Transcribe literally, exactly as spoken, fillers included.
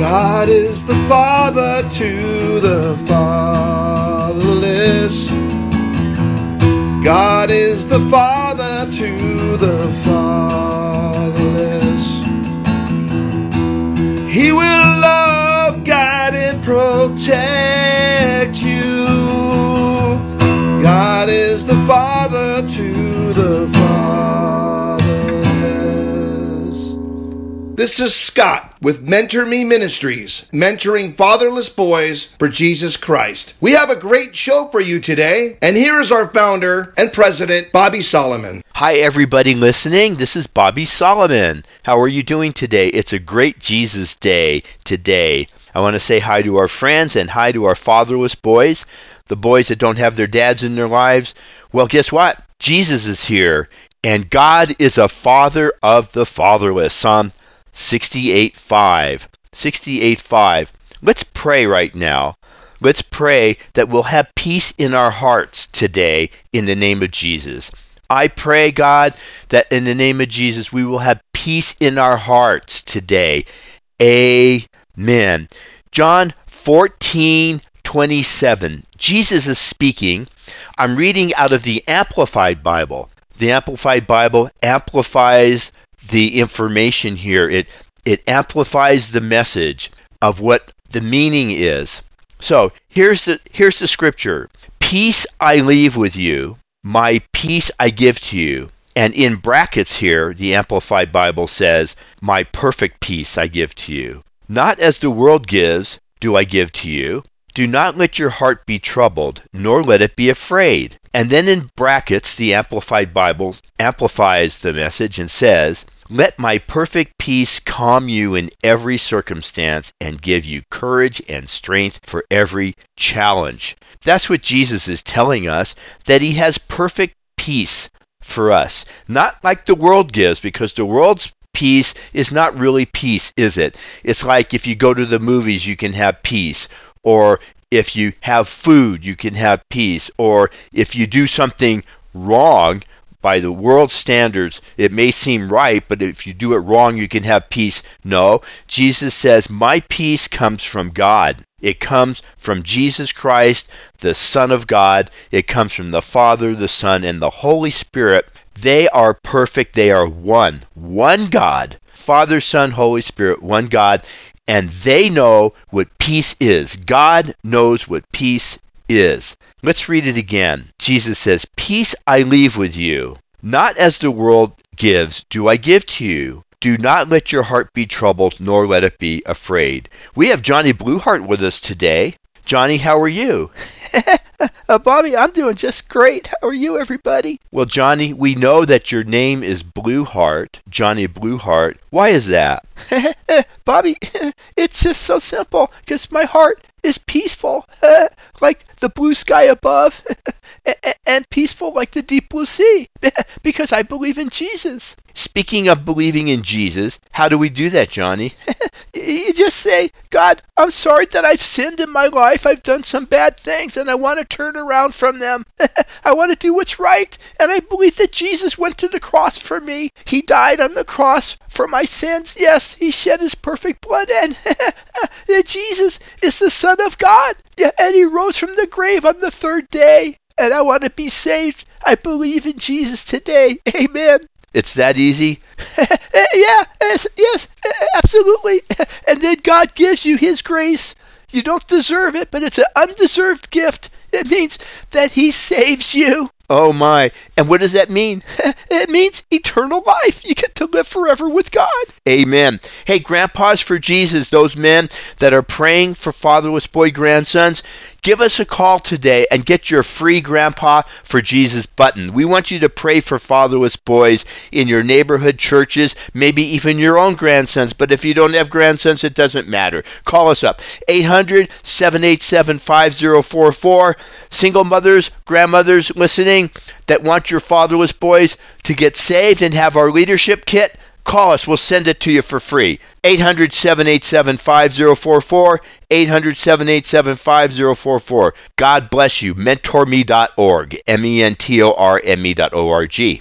God is the Father to the fatherless. God is the Father to the fatherless. He will love, guide, and protect you. God is the Father to the fatherless. This is Scott with Mentor Me Ministries, mentoring fatherless boys for Jesus Christ. We have a great show for you today, and here is our founder and president, Bobby Solomon. Hi, everybody listening. This is Bobby Solomon. How are you doing today? It's a great Jesus day today. I want to say hi to our friends and hi to our fatherless boys, the boys that don't have their dads in their lives. Well, guess what? Jesus is here, and God is a father of the fatherless. Psalm sixty-eight five. sixty-eight five. Let's pray right now. Let's pray that we'll have peace in our hearts today in the name of Jesus. I pray, God, that in the name of Jesus we will have peace in our hearts today. Amen. John fourteen twenty-seven. Jesus is speaking. I'm reading out of the Amplified Bible. The Amplified Bible amplifies the information here. It it amplifies the message of what the meaning is. So here's the here's the scripture. Peace I leave with you, my peace I give to you. And in brackets here, the Amplified Bible says, my perfect peace I give to you. Not as the world gives, do I give to you. Do not let your heart be troubled, nor let it be afraid. And then in brackets, the Amplified Bible amplifies the message and says, let my perfect peace calm you in every circumstance and give you courage and strength for every challenge. That's what Jesus is telling us, that he has perfect peace for us. Not like the world gives, because the world's peace is not really peace, is it? It's like if you go to the movies, you can have peace. Or if you have food, you can have peace. Or if you do something wrong by the world's standards, it may seem right, but if you do it wrong, you can have peace. No, Jesus says, my peace comes from God. It comes from Jesus Christ, the Son of God. It comes from the Father, the Son, and the Holy Spirit. They are perfect. They are one. One God. Father, Son, Holy Spirit, one God. And they know what peace is. God knows what peace is. Let's read it again. Jesus says, peace I leave with you. Not as the world gives, do I give to you. Do not let your heart be troubled, nor let it be afraid. We have Johnny Blueheart with us today. Johnny, how are you? Bobby, I'm doing just great. How are you, everybody? Well, Johnny, we know that your name is Blueheart, Johnny Blueheart. Why is that? Bobby, it's just so simple, because my heart is peaceful, like the blue sky above, and peaceful like the deep blue sea, because I believe in Jesus. Speaking of believing in Jesus, how do we do that, Johnny? You just say, God, I'm sorry that I've sinned in my life. I've done some bad things, and I want to turn around from them. I want to do what's right, and I believe that Jesus went to the cross for me. He died on the cross for my sins. Yes, he shed his perfect blood, and Jesus is the Son of God, and he rose from the grave on the third day, and I want to be saved. I believe in Jesus today. Amen. It's that easy? Yeah, yes, yes, absolutely. And then God gives you his grace. You don't deserve it, but it's an undeserved gift. It means that he saves you. Oh my. And what does that mean? It means eternal life. You get to live forever with God. Amen. Hey, Grandpas for Jesus, those men that are praying for fatherless boy grandsons, give us a call today and get your free Grandpa for Jesus button. We want you to pray for fatherless boys in your neighborhood churches, maybe even your own grandsons. But if you don't have grandsons, it doesn't matter. Call us up. eight hundred, seven eight seven, five oh four four. Single mothers, grandmothers listening, that want your fatherless boys to get saved and have our leadership kit, call us. We'll send it to you for free. eight hundred, seven eight seven, five oh four four. eight hundred, seven eight seven, five oh four four. God bless you. mentor me dot org. M E N T O R M E dot O R G.